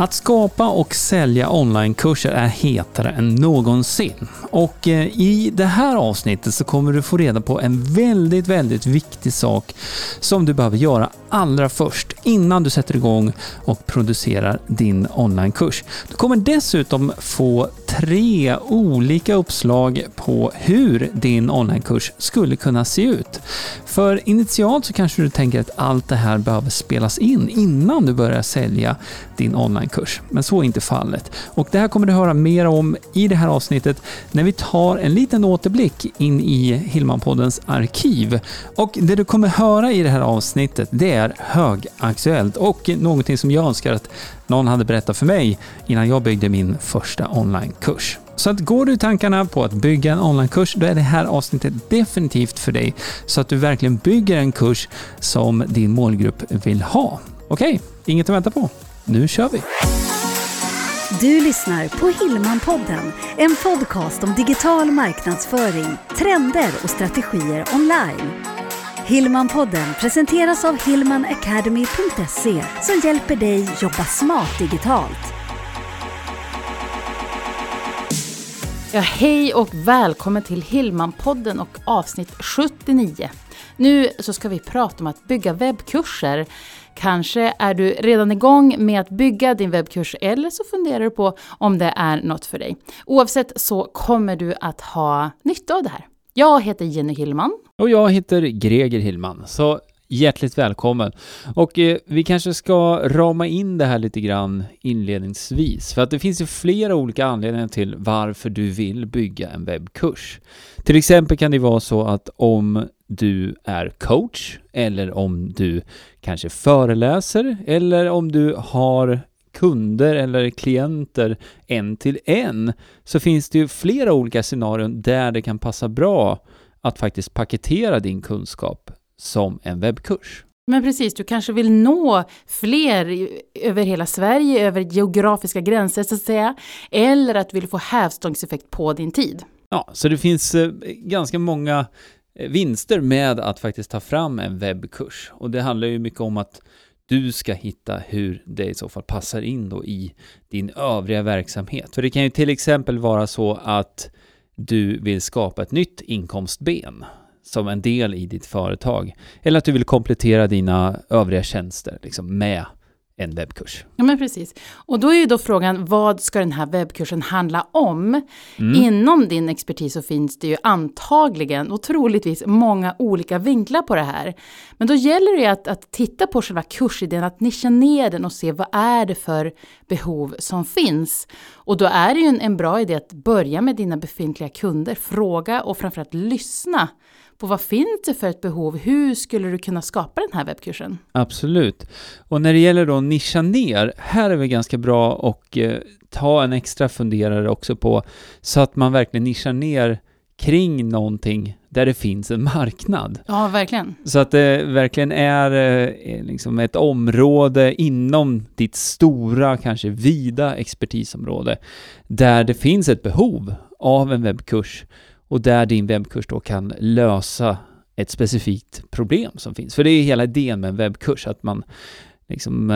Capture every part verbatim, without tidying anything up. Att skapa och sälja onlinekurser är hetare än någonsin. Och i det här avsnittet så kommer du få reda på en väldigt, väldigt viktig sak som du behöver göra allra först innan du sätter igång och producerar din onlinekurs. Du kommer dessutom få tre olika uppslag på hur din onlinekurs skulle kunna se ut. För initialt så kanske du tänker att allt det här behöver spelas in innan du börjar sälja din onlinekurs. Men så är inte fallet. Och det här kommer du höra mer om i det här avsnittet när vi tar en liten återblick in i Hillmanpoddens arkiv. Och det du kommer höra i det här avsnittet, det är högaktuellt och någonting som jag önskar att någon hade berättat för mig innan jag byggde min första onlinekurs. Så att går du tankarna på att bygga en onlinekurs, då är det här avsnittet definitivt för dig, så att du verkligen bygger en kurs som din målgrupp vill ha. Okej, inget att vänta på. Nu kör vi! Du lyssnar på Hillmanpodden, en podcast om digital marknadsföring, trender och strategier online. Hillmanpodden presenteras av hillman academy punkt se som hjälper dig jobba smart digitalt. Ja, hej och välkommen till Hillmanpodden och avsnitt sjuttionio. Nu så ska vi prata om att bygga webbkurser. Kanske är du redan igång med att bygga din webbkurs, eller så funderar du på om det är något för dig. Oavsett så kommer du att ha nytta av det här. Jag heter Jenny Hillman. Och jag heter Greger Hillman. Så hjärtligt välkommen. Och eh, vi kanske ska rama in det här lite grann inledningsvis. För att det finns ju flera olika anledningar till varför du vill bygga en webbkurs. Till exempel kan det vara så att om du är coach, eller om du kanske föreläser, eller om du har kunder eller klienter en till en, så finns det ju flera olika scenarion där det kan passa bra att faktiskt paketera din kunskap som en webbkurs. Men precis, du kanske vill nå fler över hela Sverige, över geografiska gränser så att säga, eller att du vill få hävstångseffekt på din tid. Ja, så det finns eh, ganska många vinster med att faktiskt ta fram en webbkurs, och det handlar ju mycket om att du ska hitta hur det i så fall passar in då i din övriga verksamhet. För det kan ju till exempel vara så att du vill skapa ett nytt inkomstben som en del i ditt företag, eller att du vill komplettera dina övriga tjänster liksom med en webbkurs. Ja, men precis. Och då är ju då frågan, vad ska den här webbkursen handla om? Mm. Inom din expertis så finns det ju antagligen och troligtvis många olika vinklar på det här. Men då gäller det att, att titta på själva kursidén, att nischa ner den och se vad är det för behov som finns. Och då är det ju en, en bra idé att börja med dina befintliga kunder, fråga och framförallt lyssna på vad finns det för ett behov? Hur skulle du kunna skapa den här webbkursen? Absolut. Och när det gäller då nischa ner, här är vi ganska bra och eh, ta en extra funderare också på, så att man verkligen nischar ner kring någonting där det finns en marknad. Ja, verkligen. Så att det verkligen är eh, liksom ett område inom ditt stora, kanske vida expertisområde där det finns ett behov av en webbkurs. Och där din webbkurs då kan lösa ett specifikt problem som finns. För det är hela idén med en webbkurs. Att man liksom,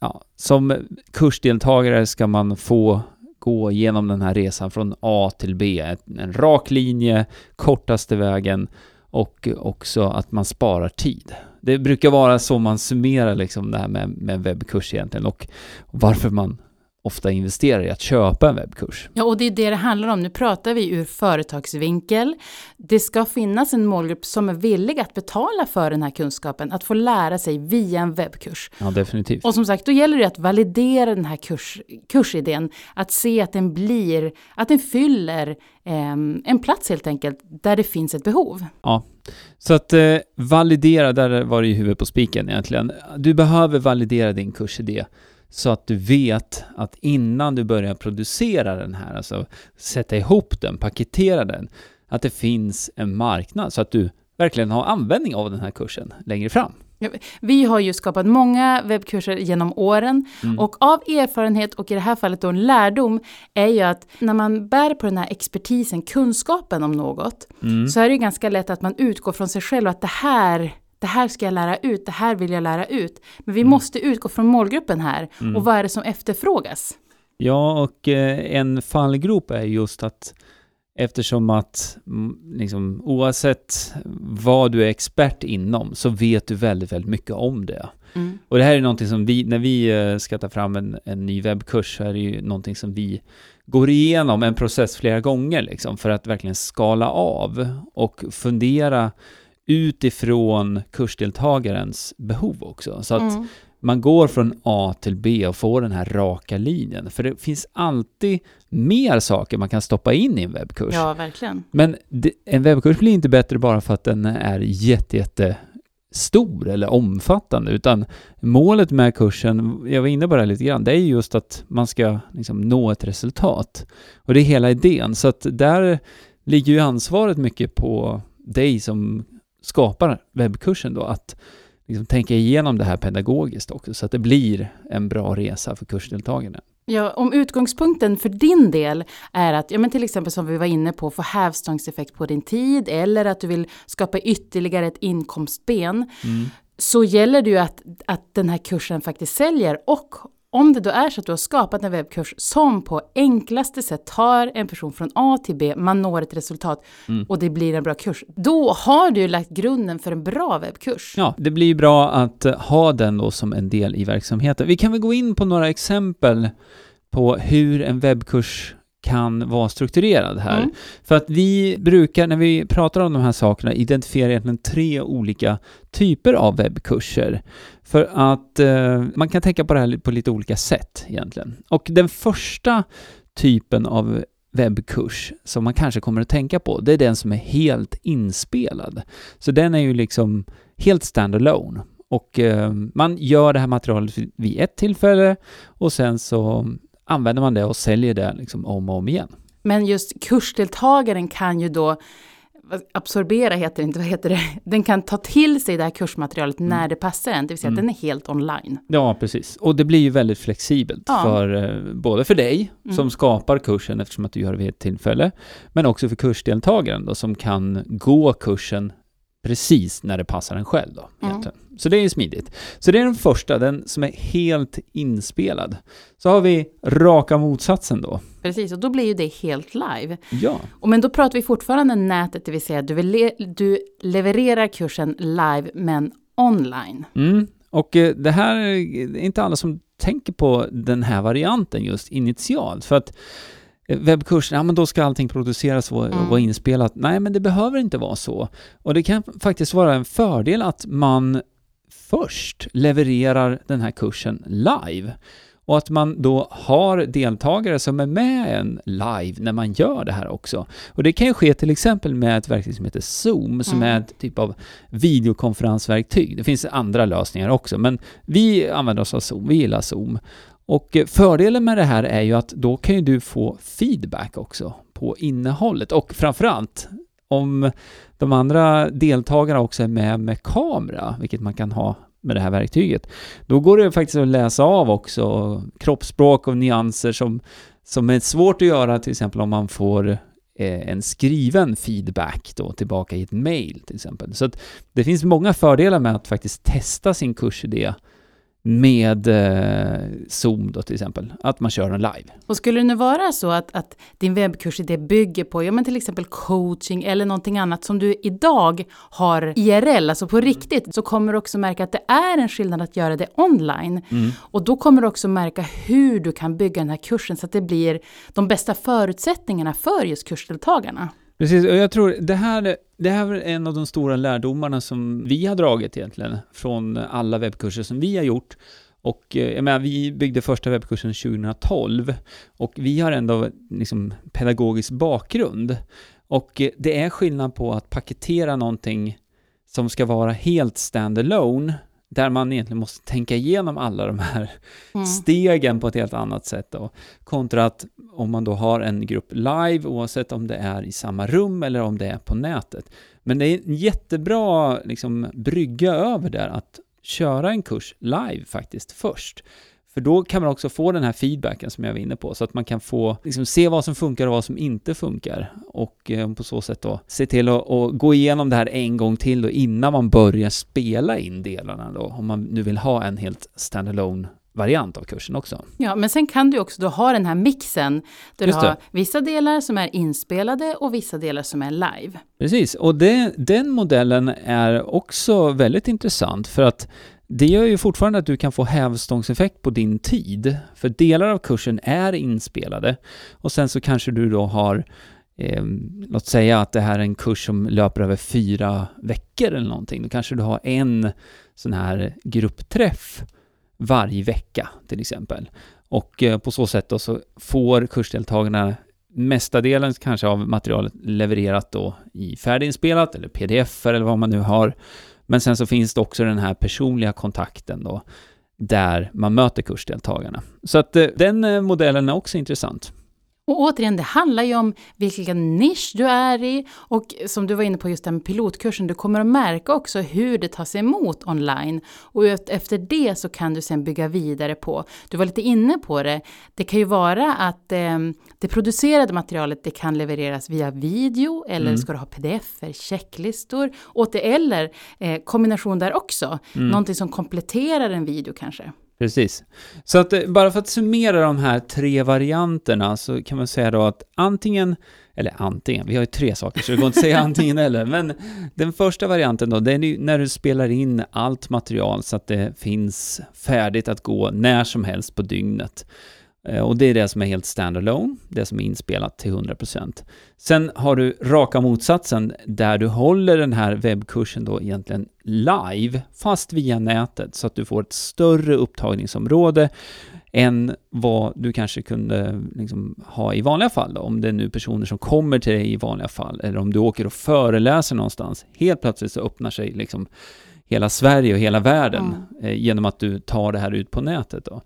ja, som kursdeltagare ska man få gå igenom den här resan från A till B. En rak linje, kortaste vägen, och också att man sparar tid. Det brukar vara så man summerar liksom det här med, med en webbkurs egentligen. Och varför man ofta investerar i att köpa en webbkurs. Ja, och det är det det handlar om. Nu pratar vi ur företagsvinkel. Det ska finnas en målgrupp som är villig att betala för den här kunskapen, att få lära sig via en webbkurs. Ja, definitivt. Och som sagt, då gäller det att validera den här kurs, kursidén, att se att den blir, att den fyller eh, en plats helt enkelt, där det finns ett behov. Ja, så att eh, validera, där var det ju huvudet på spiken egentligen. Du behöver validera din kursidé, så att du vet att innan du börjar producera den här, alltså sätta ihop den, paketera den, att det finns en marknad så att du verkligen har användning av den här kursen längre fram. Vi har ju skapat många webbkurser genom åren, mm. och av erfarenhet och i det här fallet då en lärdom är ju att när man bär på den här expertisen, kunskapen om något, mm. så är det ju ganska lätt att man utgår från sig själv och att det här Det här ska jag lära ut, det här vill jag lära ut. Men vi mm. måste utgå från målgruppen här. Mm. Och vad är det som efterfrågas? Ja, och eh, en fallgrop är just att eftersom att liksom, oavsett vad du är expert inom så vet du väldigt, väldigt mycket om det. Mm. Och det här är någonting som vi, när vi ska ta fram en, en ny webbkurs, så är det ju någonting som vi går igenom en process flera gånger liksom, för att verkligen skala av och fundera utifrån kursdeltagarens behov också. Så att mm. man går från A till B och får den här raka linjen. För det finns alltid mer saker man kan stoppa in i en webbkurs. Ja, verkligen. Men det, en webbkurs blir inte bättre bara för att den är jätte, jätte stor eller omfattande. Utan målet med kursen, jag var inne på det lite grann, det är just att man ska liksom nå ett resultat. Och det är hela idén. Så att där ligger ju ansvaret mycket på dig som skapar webbkursen då, att liksom tänka igenom det här pedagogiskt också, så att det blir en bra resa för kursdeltagarna. Ja, om utgångspunkten för din del är att, ja men till exempel som vi var inne på, få hävstångseffekt på din tid, eller att du vill skapa ytterligare ett inkomstben, mm. så gäller det ju att, att den här kursen faktiskt säljer. Och om det då är så att du har skapat en webbkurs som på enklaste sätt tar en person från A till B, man når ett resultat mm. och det blir en bra kurs, då har du lagt grunden för en bra webbkurs. Ja, det blir bra att ha den då som en del i verksamheten. Vi kan väl gå in på några exempel på hur en webbkurs kan vara strukturerad här. Mm. För att vi brukar, när vi pratar om de här sakerna, identifiera egentligen tre olika typer av webbkurser. För att eh, man kan tänka på det här på lite olika sätt egentligen. Och den första typen av webbkurs som man kanske kommer att tänka på, det är den som är helt inspelad. Så den är ju liksom helt standalone. Och eh, man gör det här materialet vid ett tillfälle och sen så använder man det och säljer det liksom om och om igen. Men just kursdeltagaren kan ju då absorbera, heter det inte, vad heter det? Den kan ta till sig det här kursmaterialet mm. när det passar en, det vill säga mm. att den är helt online. Ja, precis. Och det blir ju väldigt flexibelt ja. för både för dig mm. som skapar kursen eftersom att du gör det vid ett tillfälle, men också för kursdeltagaren då, som kan gå kursen precis när det passar en själv då. Mm. Så det är ju smidigt. Så det är den första, den som är helt inspelad. Så har vi raka motsatsen då. Precis, och då blir ju det helt live. Ja. Och men då pratar vi fortfarande nätet, det vill säga du, vill le- du levererar kursen live men online. Mm. Och det här är inte alla som tänker på den här varianten just initialt. För att webbkursen, ja men då ska allting produceras och mm. vara inspelat. Nej, men det behöver inte vara så. Och det kan faktiskt vara en fördel att man först levererar den här kursen live. Och att man då har deltagare som är med en live när man gör det här också. Och det kan ju ske till exempel med ett verktyg som heter Zoom, som mm. är ett typ av videokonferensverktyg. Det finns andra lösningar också, men vi använder oss av Zoom, vi gillar Zoom. Och fördelen med det här är ju att då kan ju du få feedback också på innehållet. Och framförallt om de andra deltagarna också är med med kamera, vilket man kan ha med det här verktyget. Då går det faktiskt att läsa av också kroppsspråk och nyanser som, som är svårt att göra, till exempel om man får en skriven feedback då tillbaka i ett mejl till exempel. Så att det finns många fördelar med att faktiskt testa sin kursidé med eh, Zoom då till exempel, att man kör den live. Och skulle det nu vara så att, att din webbkursidé bygger på, ja men till exempel coaching eller någonting annat som du idag har I R L, alltså på riktigt, mm. så kommer du också märka att det är en skillnad att göra det online. Mm. Och då kommer du också märka hur du kan bygga den här kursen så att det blir de bästa förutsättningarna för just kursdeltagarna. Precis, och jag tror det här, det här är en av de stora lärdomarna som vi har dragit egentligen från alla webbkurser som vi har gjort. Och jag menar, vi byggde första webbkursen tjugohundratolv och vi har ändå liksom pedagogisk bakgrund. Och det är skillnad på att paketera någonting som ska vara helt standalone, där man egentligen måste tänka igenom alla de här mm. stegen på ett helt annat sätt då, kontra att om man då har en grupp live, oavsett om det är i samma rum eller om det är på nätet. Men det är en jättebra liksom brygga över där att köra en kurs live faktiskt först. För då kan man också få den här feedbacken som jag var inne på, så att man kan få liksom, se vad som funkar och vad som inte funkar. Och eh, på så sätt då se till att och gå igenom det här en gång till då, innan man börjar spela in delarna då, om man nu vill ha en helt standalone variant av kursen också. Ja, men sen kan du också då ha den här mixen där du har vissa delar som är inspelade och vissa delar som är live. Precis, och det, den modellen är också väldigt intressant, för att det gör ju fortfarande att du kan få hävstångseffekt på din tid, för delar av kursen är inspelade och sen så kanske du då har eh, låt säga att det här är en kurs som löper över fyra veckor eller någonting, då kanske du har en sån här gruppträff varje vecka till exempel, och eh, på så sätt då så får kursdeltagarna mestadelen kanske av materialet levererat då i färdiginspelat eller pdf eller vad man nu har. Men sen så finns det också den här personliga kontakten då, där man möter kursdeltagarna. Så att den modellen är också intressant. Och återigen, det handlar ju om vilken nisch du är i, och som du var inne på just den pilotkursen, du kommer att märka också hur det tas emot online, och efter det så kan du sen bygga vidare på. Du var lite inne på det, det kan ju vara att eh, det producerade materialet det kan levereras via video, eller mm. ska du ha pdf-er, checklistor, åt det, eller eh, kombination där också, mm. någonting som kompletterar en video kanske. Precis. Så att bara för att summera de här tre varianterna så kan man säga då att antingen, eller antingen, vi har ju tre saker så det går inte att säga antingen eller, men den första varianten då, det är när du spelar in allt material så att det finns färdigt att gå när som helst på dygnet. Och det är det som är helt standalone, det som är inspelat till hundra procent. Sen har du raka motsatsen där du håller den här webbkursen då egentligen live fast via nätet, så att du får ett större upptagningsområde än vad du kanske kunde liksom ha i vanliga fall då. Om det är nu personer som kommer till dig i vanliga fall, eller om du åker och föreläser någonstans, helt plötsligt så öppnar sig liksom hela Sverige och hela världen mm. genom att du tar det här ut på nätet då.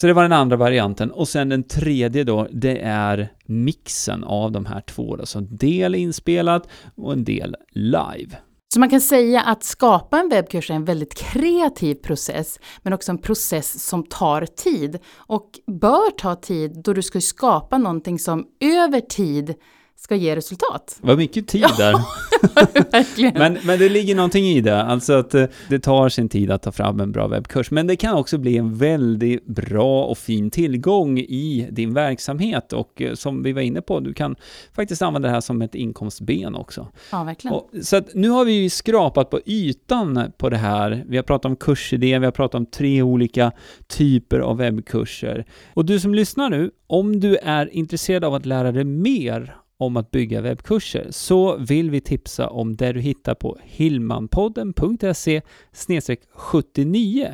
Så det var den andra varianten. Och sen den tredje då, det är mixen av de här två då. Så en del inspelat och en del live. Så man kan säga att skapa en webbkurs är en väldigt kreativ process, men också en process som tar tid. Och bör ta tid då du ska skapa någonting som över tid ska ge resultat. Vad mycket tid där. Ja, men, men det ligger någonting i det. Alltså att det tar sin tid att ta fram en bra webbkurs. Men det kan också bli en väldigt bra och fin tillgång i din verksamhet. Och som vi var inne på, du kan faktiskt använda det här som ett inkomstben också. Ja, verkligen. Och, så att nu har vi ju skrapat på ytan på det här. Vi har pratat om kursidén, vi har pratat om tre olika typer av webbkurser. Och du som lyssnar nu, om du är intresserad av att lära dig mer om att bygga webbkurser, så vill vi tipsa om det du hittar på hillmanpodden punkt se snedstreck sjuttionio.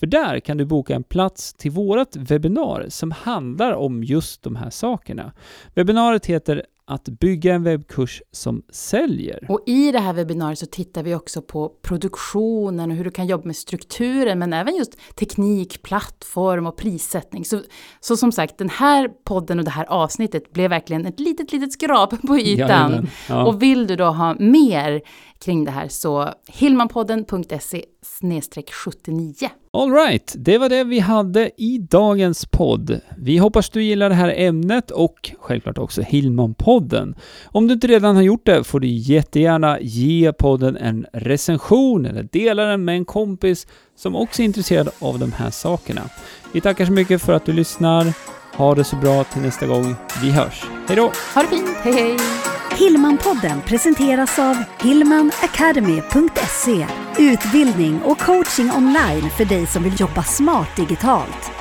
För där kan du boka en plats till vårat webbinar som handlar om just de här sakerna. Webbinariet heter att bygga en webbkurs som säljer. Och i det här webbinariet så tittar vi också på produktionen och hur du kan jobba med strukturen, men även just teknik, plattform och prissättning. Så, så som sagt, den här podden och det här avsnittet blev verkligen ett litet, litet skrap på ytan. Ja, ja. Och vill du då ha mer kring det här, så hillmanpodden punkt se snedstreck sjuttionio. All right, det var det vi hade i dagens podd. Vi hoppas du gillar det här ämnet och självklart också Hillman-podden. Om du inte redan har gjort det får du jättegärna ge podden en recension eller dela den med en kompis som också är intresserad av de här sakerna. Vi tackar så mycket för att du lyssnar. Ha det så bra till nästa gång. Vi hörs. Hej då! Ha det fint! Hej hej! Hillman-podden presenteras av hillman academy punkt se. Utbildning och coaching online för dig som vill jobba smart digitalt.